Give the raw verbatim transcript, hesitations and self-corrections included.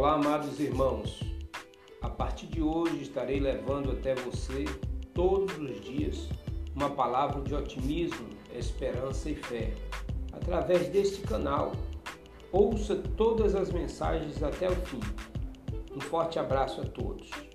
Olá, amados irmãos, a partir de hoje estarei levando até você, todos os dias, uma palavra de otimismo, esperança e fé. Através deste canal, ouça todas as mensagens até o fim. Um forte abraço a todos.